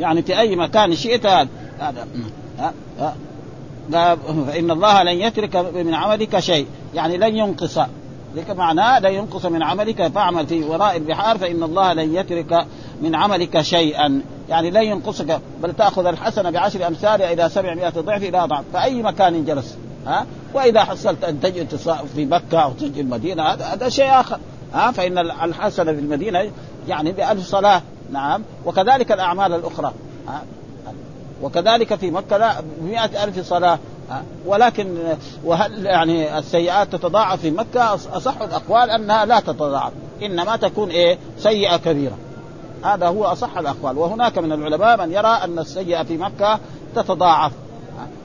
يعني في أي مكان شئت هذا ها ها فإن الله لن يترك من عملك شيء يعني لن ينقص ذلك معناه لا ينقص من عملك، فاعمل في وراء البحار فإن الله لن يترك من عملك شيئا، يعني لا ينقصك، بل تأخذ الحسنة بعشر أمثالها إلى سبعمائة ضعف إلى ضعف، فأي مكان جلس ها؟ وإذا حصلت أن تجد في مكة أو تجد المدينة هذا شيء آخر ها؟ فإن الحسنة في المدينة يعني بألف صلاة. نعم، وكذلك الأعمال الأخرى ها؟ وكذلك في مكة مئة ألف صلاة ها؟ ولكن وهل يعني السيئات تتضاعف في مكة؟ أصح الأقوال أنها لا تتضاعف، إنما تكون إيه سيئة كبيرة، هذا هو أصح الأقوال. وهناك من العلماء من يرى أن السيئة في مكة تتضاعف،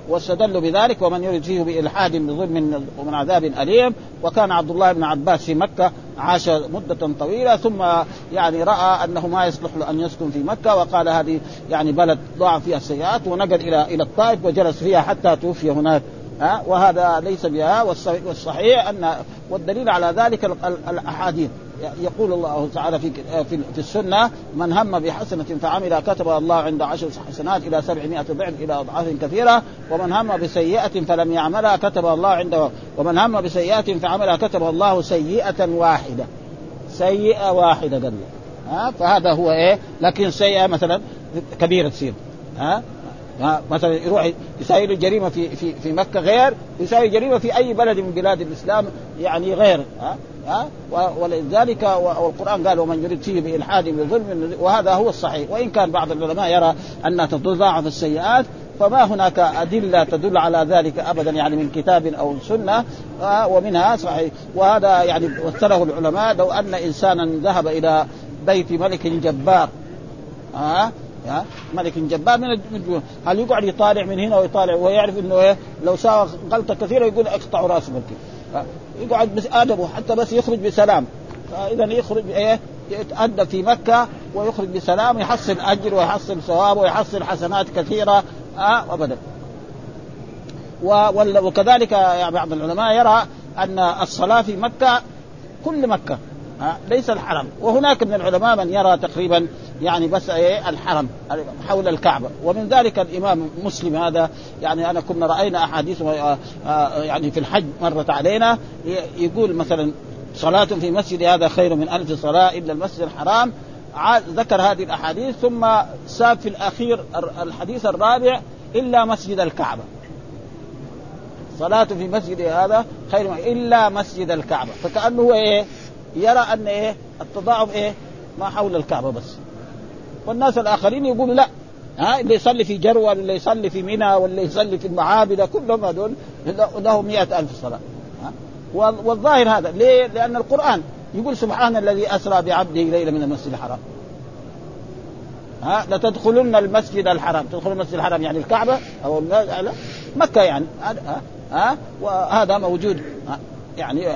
واستدلوا بذلك ومن يرد فيه بإلحاد بظلم ومن عذاب أليم. وكان عبد الله بن عباس في مكة، عاش مدة طويلة، ثم يعني رأى أنه ما يصلح له أن يسكن في مكة، وقال هذه يعني بلد ضاع فيها السيئات، ونقل إلى إلى الطائف وجلس فيها حتى توفي هناك. أه؟ وهذا ليس بها، والصحيح أن والدليل على ذلك الأحاديث، يقول الله تعالى في في السنة: من هم بحسنة فعمل كتب الله عنده عشر حسنات إلى سبعمائة ضعف إلى أضعاف كثيرة، ومن هم بسيئة فلم يعملها كتب الله عنده، ومن هم بسيئة فعملها كتب الله سيئة واحدة، سيئة واحدة قال له. أه؟ فهذا هو إيه، لكن سيئة مثلا كبيرة تصير ها أه؟ مثلا يروح يساوي جريمة في في في مكة غير يساوي جريمة في أي بلد من بلاد الإسلام، يعني غير ها ها ولذلك والقرآن قال: ومن يريد فيه بإلحاد بظلم. وهذا هو الصحيح، وإن كان بعض العلماء يرى أن تضاعف السيئات، فما هناك أدلة تدل على ذلك أبدا، يعني من كتاب أو سنة ومنها صحيح. وهذا يعني وثره العلماء: لو أن إنسانا ذهب إلى بيت ملك جبار ها ملك جبار من الجنود، هل يقعد يطالع من هنا ويطالع ويعرف انه ايه لو ساوى غلطه كثيره يقول اقطع راسه بالكيف؟ يقعد بس ادبه حتى بس يخرج بسلام. فاذا يخرج ايه يتأدب في مكه ويخرج بسلام، يحصل اجر ويحصل ثواب ويحصل حسنات كثيره اه ابدا. وكذلك يعني بعض العلماء يرى ان الصلاه في مكه كل مكه ها ليس الحرم، وهناك من العلماء من يرى تقريبا يعني بس ايه الحرم حول الكعبة. ومن ذلك الإمام مسلم، هذا يعني أنا كنا رأينا أحاديث يعني في الحج مرت علينا، يقول مثلا: صلاة في مسجد هذا خير من ألف صلاة إلا المسجد الحرام. ذكر هذه الأحاديث ثم ساب في الأخير الحديث الرابع: إلا مسجد الكعبة، صلاة في مسجد هذا خير من إلا مسجد الكعبة. فكأنه ايه يرى أن ايه التضاعف ايه ما حول الكعبة بس، والناس الآخرين يقولوا لا، ها اللي يصلي في جروة، اللي يصلي في منى، واللي يصلي في المعابد، كلهم هذول لهم مئة ألف صلاة. والظاهر هذا ليه؟ لأن القرآن يقول: سبحان الذي أسرى بعبده ليلة من المسجد الحرام، ها لتدخلن المسجد الحرام، تدخل المسجد الحرام يعني الكعبة أو مكة يعني ها, ها؟ وهذا موجود يعني.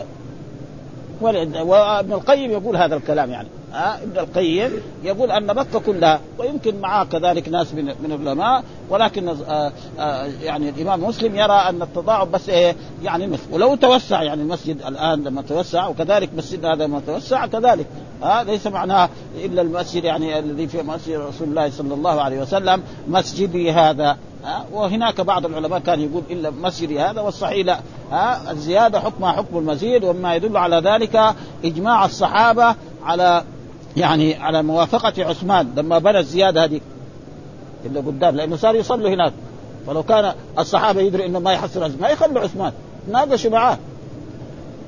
وابن القيم يقول هذا الكلام يعني أه؟ ابن القيم يقول أن مكة كلها، ويمكن معه كذلك ناس من من العلماء، ولكن آه آه يعني الإمام مسلم يرى أن التضاعف بس إيه يعني مثل، ولو توسع يعني المسجد الآن لما توسع، وكذلك مسجد هذا ما توسع كذلك آه ليس معناه إلا المسجد يعني الذي في مسجد رسول الله صلى الله عليه وسلم مسجدي هذا آه وهناك بعض العلماء كان يقول إلا مسجدي هذا، والصحيح لا آه الزيادة حكمها حكم المزيد. وما يدل على ذلك إجماع الصحابة على يعني على موافقة عثمان لما بنى الزيادة هذه اللي قدام، لأنه صار يصلوا هناك. فلو كان الصحابة يدري إنه ما يحصل عثمان ما يخلوا عثمان، ناقشوا معاه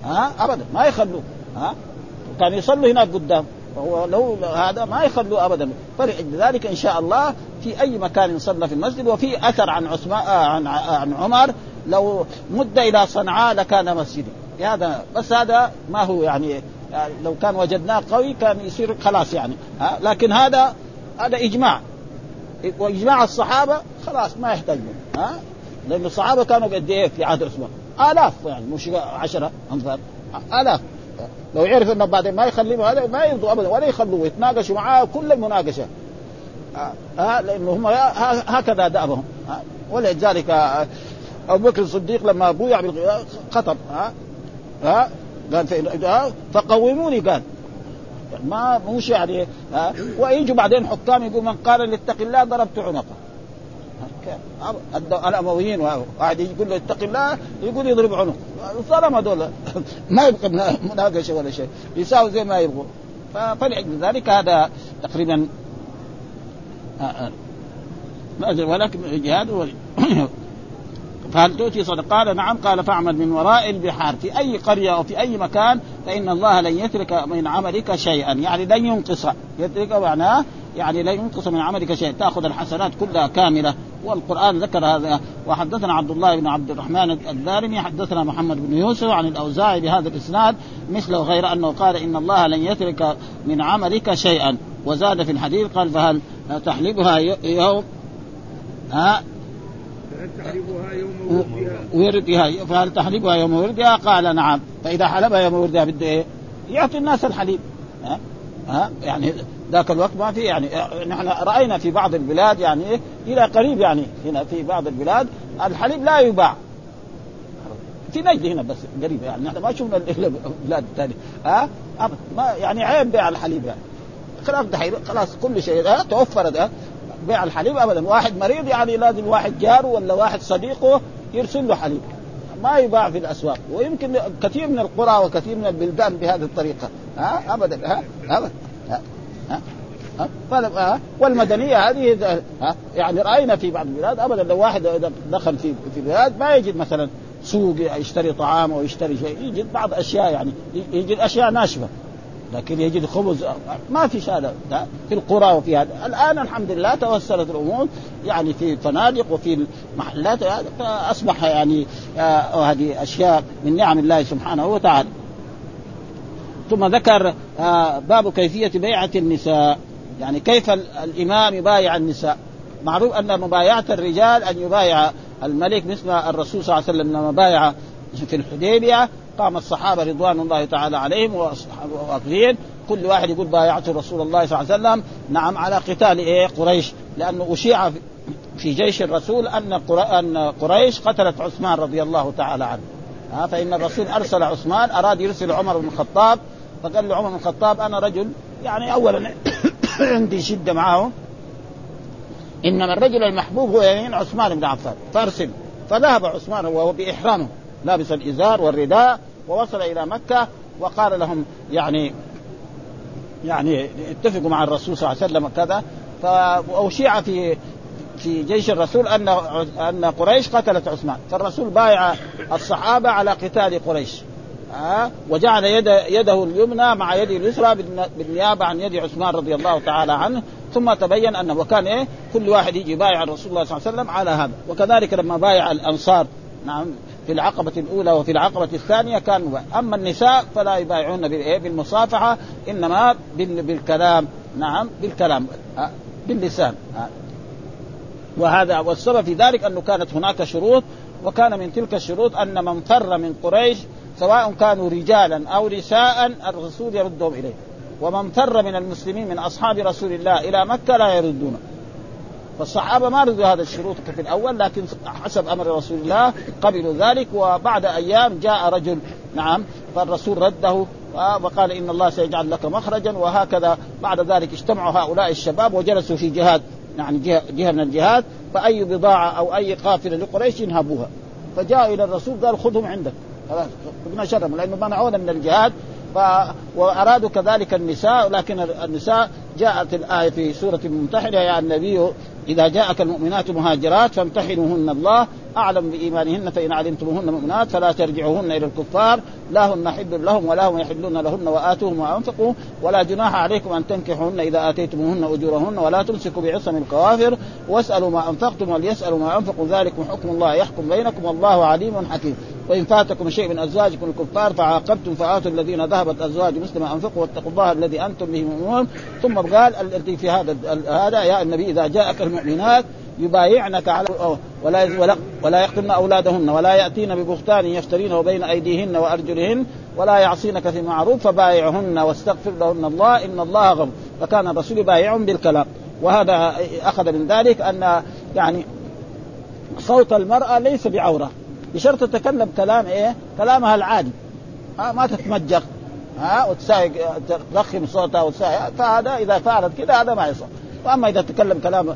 ها أبدا ما يخلوا ها، كان يصلوا هناك قدام، فهو لو هذا ما يخلوا أبدا. فلذلك إن شاء الله في أي مكان صلى في المسجد. وفي أثر عن عثمان عن عن عمر: لو مد إلى صنعاء لكان مسجدي. هذا بس هذا ما هو يعني يعني لو كان وجدناه قوي كان يصير خلاص يعني ها، لكن هذا هذا إجماع، وإجماع الصحابة خلاص ما يحتاجون ها، لأن الصحابة كانوا قد إيه في عهد عثمان آلاف، يعني مش عشرة أنفار آلاف. لو يعرف إنه بعدين ما يخليه هذا ما يرضوا أبدا ولا يخلوه، يتناقشوا معاه كل المناقشة ها، لأنه هم هكذا دأبهم. ولذلك أبو بكر الصديق لما بويع بالغياب خطب ها ها قال: فقوموني، قال ما مش يعني. ويجوا بعدين حكام يقول: من قال لاتق الله ضربت عنقه الأمويين وقاعد يقول له اتق الله يقول يضرب عنه الظلمة دول ما يبقى مناقشة ولا شيء يساوي زي ما يبغوا. فطلع ذلك هذا تقريبا ولك جهاد ولي. فهل تؤتي صدقة؟ قال نعم. قال فاعمل من وراء البحار في أي قرية أو في أي مكان فإن الله لن يترك من عملك شيئا يعني لن ينقص يترك معناه يعني لن ينقص من عملك شيئا تأخذ الحسنات كلها كاملة. والقرآن ذكر هذا. وحدثنا عبد الله بن عبد الرحمن الدارمي حدثنا محمد بن يوسف عن الأوزاعي بهذا الإسناد مثله غير أنه قال إن الله لن يترك من عملك شيئا. وزاد في الحديث قال فهل تحلبها يوم ها تحلبها يوم وردها فهل تحلبها يوم وردها قال نعم. فإذا حلبها يوم وردها بده إيه؟ يعطي الناس الحليب ها ها يعني ذاك الوقت ما في يعني نحن رأينا في بعض البلاد يعني إلى قريب يعني هنا في بعض البلاد الحليب لا يباع في نجد هنا بس قريب يعني نحن ما شفنا البلاد الثانية ها ما يعني عيب بيع الحليب يعني خلاص دحين خلاص كل شيء ها توفر ده بيع الحليب أبدا. واحد مريض يعني لازم واحد جاره ولا واحد صديقه يرسل له حليب ما يباع في الأسواق. ويمكن كثير من القرى وكثير من البلدان بهذه الطريقة ها أبدا ها أبدا ها ها ها والمدنية هذه ها يعني رأينا في بعض البلاد أبدا لو واحد دخل في في بلاد ما يجد مثلا سوق يشتري طعام أو يشتري شيء يجد بعض أشياء يعني يجد أشياء ناشفة لكن يجد خبز ما في شهادة في القرى وفي هذا. الآن الحمد لله توسلت الأمور يعني في الفنادق وفي المحلات فأصبح يعني هذه أشياء من نعم الله سبحانه وتعالى. ثم ذكر باب كيفية بيعة النساء يعني كيف الإمام يبايع النساء. معروف أن مبايعة الرجال أن يبايع الملك مثل الرسول صلى الله عليه وسلم لما بايع في الحديبية قام الصحابة رضوان الله تعالى عليهم وأقلين كل واحد يقول بايعت رسول الله صلى الله عليه وسلم نعم على قتال إيه قريش لأنه أشيع في جيش الرسول أن قريش قتلت عثمان رضي الله تعالى عنه. فإن الرسول أرسل عثمان أراد يرسل عمر بن الخطاب فقال له عمر بن الخطاب أنا رجل يعني أولا عندي شدة معه إنما الرجل المحبوب هو يعني عثمان بن عفان فأرسل. فذهب عثمان وهو بإحرامه لابس الإزار والرداء ووصل إلى مكة وقال لهم يعني يعني اتفقوا مع الرسول صلى الله عليه وسلم كذا. فأوشيع في في جيش الرسول أن أن قريش قتلت عثمان فالرسول بايع الصحابة على قتال قريش أه؟ وجعل يد يده اليمنى مع يده اليسرى بالنيابة عن يد عثمان رضي الله تعالى عنه. ثم تبين أنه وكان إيه كل واحد يجي بايع الرسول الله صلى الله عليه وسلم على هذا. وكذلك لما بايع الأنصار نعم في العقبة الأولى وفي العقبة الثانية كانوا. أما النساء فلا يبايعون بالمصافحة إنما بالكلام نعم بالكلام باللسان. وهذا والسبب في ذلك أنه كانت هناك شروط وكان من تلك الشروط أن من فر من قريش سواء كانوا رجالا أو نساء الرسول يردهم إليه ومن فر من المسلمين من أصحاب رسول الله إلى مكة لا يردونه. فالصحابة ما رضوا هذا الشروط في الأول لكن حسب أمر رسول الله قبلوا ذلك. وبعد أيام جاء رجل نعم فالرسول رده وقال إن الله سيجعل لك مخرجا. وهكذا بعد ذلك اجتمعوا هؤلاء الشباب وجلسوا في جهاد يعني جهة من الجهات فأي بضاعة أو أي قافلة لقريش ينهبوها. فجاء إلى الرسول قال خذهم عندك بما شرهم لأنه منعونا من الجهاد. ف... وأرادوا كذلك النساء لكن النساء جاءت الآية في سورة الممتحنة يا النبي إذا جاءك المؤمنات مهاجرات فامتحنوهن الله أعلم بإيمانهن فإن علمتموهن مؤمنات فلا ترجعوهن إلى الكفار لا هن حل لهم ولا هم يحلون لهن وآتوهم وأنفقوا ولا جناح عليكم أن تنكحوهن إذا آتيتموهن أجورهن ولا تمسكوا بعصم الكوافر واسألوا ما أنفقتم وليسألوا ما أنفقوا ذلكم حكم الله يحكم بينكم والله عليم حكيم. وإن فاتكم شيء من أزواجكم الكفار فعاقبتم فآتوا الذين ذهبت أزواجهم مثل ما أنفقوا واتقوا الله الذي أنتم به مؤمنون. ثم قال الذي في هذا هذا يا النبي إذا جاءك المؤمنات يبايعنك على ولا ولا يقتلن أولادهن ولا يأتين ببهتان يفترينه بين أيديهن وأرجلهن ولا يعصينك في معروف فبايعهن واستغفر لهن الله إن الله غفور. فكان الرسول يبايعهم بالكلام. وهذا أخذ من ذلك أن يعني صوت المرأة ليس بعورة بشرط تتكلم كلام إيه كلامها العادي آه ما تتمجغ ها آه وتسايق ترخم صوتها وتسايق. فهذا إذا فعلت كده هذا ما يصح. واما اذا تكلم كلام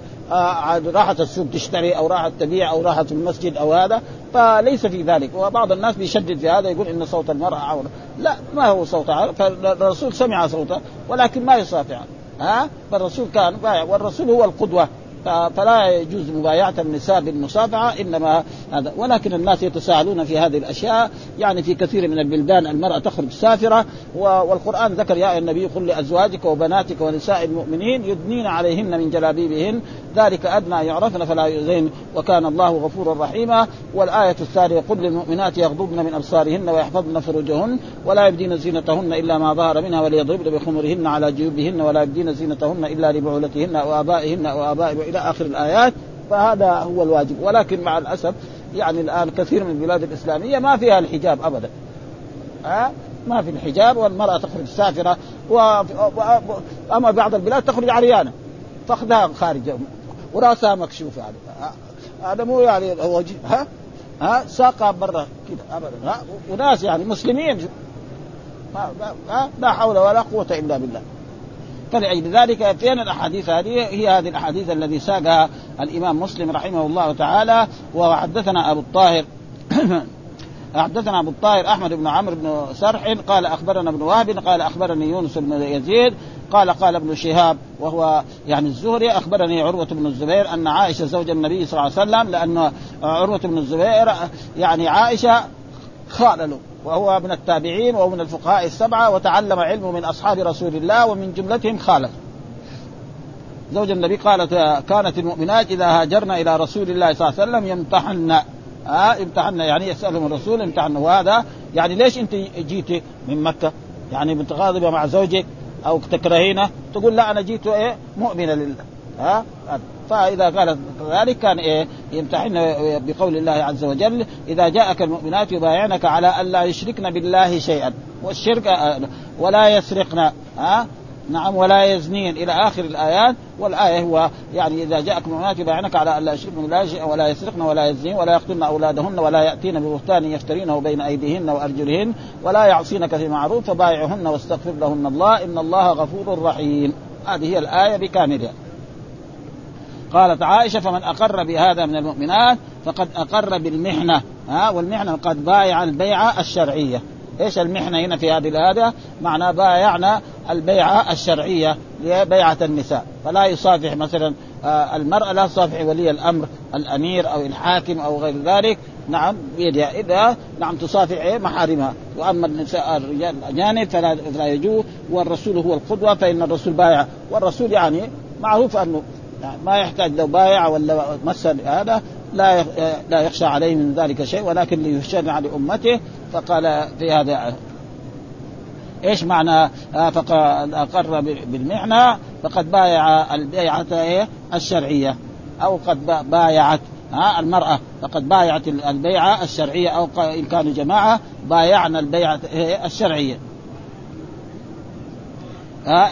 راحت السوق تشتري او راحت تبيع او راحت المسجد او هذا فليس في ذلك. وبعض الناس بيشدد في هذا يقول ان صوت المراه عوره، لا ما هو صوتها، فالرسول سمع صوته ولكن ما يصافع ها، فالرسول كان بايع والرسول هو القدوه، فلا يجوز مبايعة النساء بالمصافحة إنما هذا. ولكن الناس يتساءلون في هذه الأشياء، يعني في كثير من البلدان المرأة تخرج سافرة، والقرآن ذكر يا النبي قل لأزواجك وبناتك ونساء المؤمنين يدنين عليهن من جلابيبهن ذلك أدنى يعرفن فلا يؤذين وكان الله غفورا رحيما. والآية الثانية قل للمؤمنات يغضبن من أبصارهن ويحفظن فروجهن ولا يبدين زينتهن إلا ما ظهر منها وليضربن بخمرهن على جيوبهن ولا يبدين زينتهن إلا لبعولتهن أو آبائهن أو آبائهن آخر الآيات. فهذا هو الواجب. ولكن مع الأسف يعني الآن كثير من البلاد الإسلامية ما فيها الحجاب أبدا أه؟ ما في الحجاب والمرأة تخرج سافرة و... أما بعض البلاد تخرج عريانة فخذها خارجة ورأسها مكشوفة، هذا مو يعني وجه ها ها ساقها برا كده أبدا ها؟ وناس يعني مسلمين ها؟ ها؟ لا حول ولا قوة إلا بالله. فلأجل ذلك فين الأحاديث هذه؟ هي هذه الأحاديث الذي ساقها الإمام مسلم رحمه الله تعالى. وحدثنا أبو الطاهر حدثنا أبو الطاهر أحمد بن عامر بن سرح قال أخبرنا ابن وهب قال أخبرني يونس بن يزيد قال قال ابن شهاب وهو يعني الزهري أخبرني عروة بن الزبير أن عائشة زوج النبي صلى الله عليه وسلم، لأن عروة بن الزبير يعني عائشة خال له وهو من التابعين ومن الفقهاء السبعة وتعلم علمه من أصحاب رسول الله ومن جملتهم خالد زوج النبي. قالت كانت المؤمنات إذا هاجرنا إلى رسول الله صلى الله عليه وسلم يمتحننا آه امتحننا يعني يسألهم الرسول امتحننا. وهذا يعني ليش أنت جيت من مكة يعني متغاضبة مع زوجك أو تكرهينه؟ تقول لا أنا جيت إيه مؤمنة لله ها آه. فإذا قالت ذلك كان إيه يمتحن بقول الله عز وجل إذا جاءك المؤمنات يبايعنك على أن لا يشركن بالله شيئا والشرك ولا يسرقن ها نعم ولا يزنين إلى آخر الآيات. والآية هو يعني إذا جاءك المؤمنات يبايعنك على أن لا يشركن بالله شيئا ولا يسرقن ولا يزنين ولا يقتلن أولادهن ولا يأتين ببهتان يفترينه بين أيديهن وأرجلهن ولا يعصينك في معروف فبايعهن واستغفر لهن الله إن الله غفور رحيم. هذه هي الآية بكاملها. قالت عائشة فمن أقر بهذا من المؤمنات فقد أقر بالمحنة ها، والمحنة قد بايع البيعة الشرعية. إيش المحنة هنا في هذه الآية؟ معنى بايعنا البيعة الشرعية لبيعة النساء، فلا يصافح مثلا المرأة لا يصافح ولي الأمر الأمير أو الحاكم أو غير ذلك نعم بيدها إذا نعم تصافح محارمها. وأما النساء الرجال الأجانب فلا يجوز. والرسول هو القدوة فإن الرسول بايع، والرسول يعني معروف أنه يعني ما يحتاج لو بايع ولا مثل هذا لا لا يخشى عليه من ذلك شيء ولكن ليخشى على أمته. فقال في هذا إيش معنى فقد أقر بالمعنى فقد بايع البيعة الشرعية أو قد بايعت المرأة فقد بايعت البيعة الشرعية أو إن كانوا جماعة بايعنا البيعة الشرعية.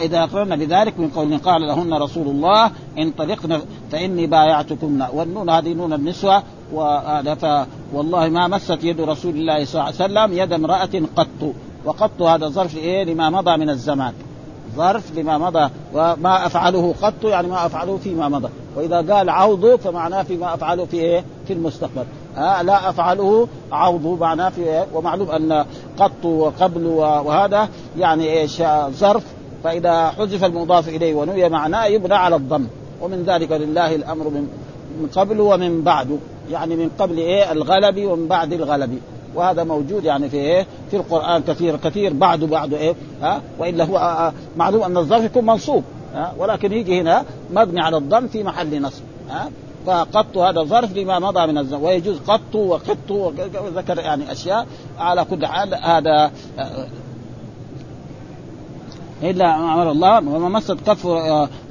إذا أقررنا بذلك من قول قال لهن رسول الله انطلقنا فإني بايعتكن، والنون هذه نون النسوة. والله ما مست يد رسول الله صلى الله عليه وسلم يد امرأة قط، وقط هذا ظرف إيه لما مضى من الزمان، ظرف لما مضى وما أفعله قط يعني ما أفعله فيما مضى. وإذا قال عوض فمعناه فيما أفعله في إيه في المستقبل آه لا أفعله عوض معناه في إيه. ومعلوم أن قط وقبل وهذا يعني إيش ظرف، فإذا حذف المضاف إليه ونوي معناه يبنى على الضم. ومن ذلك لله الأمر من قبل ومن بعد، يعني من قبل إيه الغلب ومن بعد الغلب. وهذا موجود يعني في إيه في القرآن كثير كثير بعد بعد إيه ها. وإلا هو معلوم أن الظرف يكون منصوب ها، ولكن يجي هنا مبني على الضم في محل نصب ها. فقط هذا ظرف لما مضى من الزمن، ويجوز قط وقط وذكر يعني أشياء. على كل حال هذا إلا ما أمر الله. وما مست كف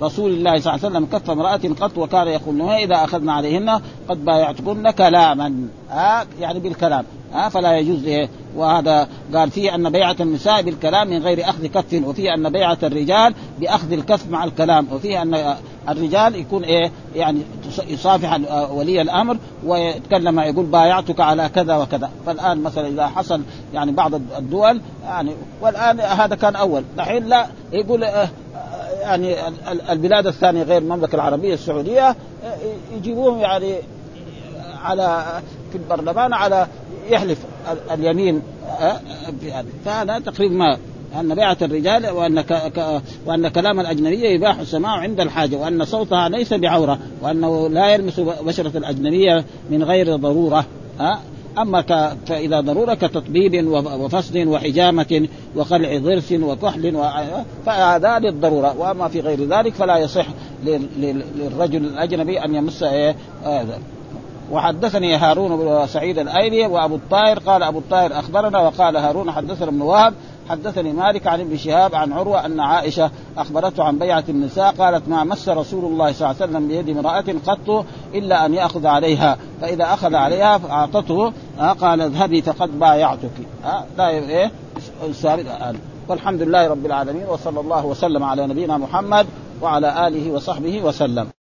رسول الله صلى الله عليه وسلم كف امرأة قط وكان يقولنها إذا أخذنا عليهن قد بايعتكن كلاما آه يعني بالكلام آه فلا يجوز إيه. وهذا قال فيه أن بيعة النساء بالكلام من غير أخذ كف، وفيه أن بيعة الرجال بأخذ الكف مع الكلام، وفيه أن الرجال يكون إيه يعني يصافح ولي الأمر ويتكلم يقول بايعتك على كذا وكذا. فالآن مثلا إذا حصل يعني بعض الدول يعني والآن هذا كان أول، دحين لا يقول يعني البلاد الثانية غير المملكة العربية السعودية يجيبوهم يعني على في البرلمان على يحلف اليمين بهذا. فهذا تقريبا ما أن بيعة الرجال وأن, وأن كلام الأجنبية يباح سماعه عند الحاجة، وأن صوتها ليس بعورة، وأنه لا يلمس بشرة الأجنبية من غير ضرورة. أما فإذا ضرورة كتطبيب وفصل وحجامة وقلع ضرس وكحل، فهذا للضرورة. وأما في غير ذلك فلا يصح للرجل الأجنبي أن يمس هذا. وحدثني هارون بن سعيد الأيلي وأبو الطاهر قال أبو الطاهر أخبرنا، وقال هارون حدثنا ابن وهب حدثني مالك عن ابن شهاب عن عروة أن عائشة أخبرته عن بيعة النساء قالت ما مس رسول الله صلى الله عليه وسلم بيد امرأة قط إلا أن يأخذ عليها، فإذا أخذ عليها فأعطته قال اذهبي فقد بايعتك. والحمد لله رب العالمين، وصلى الله وسلم على نبينا محمد وعلى آله وصحبه وسلم.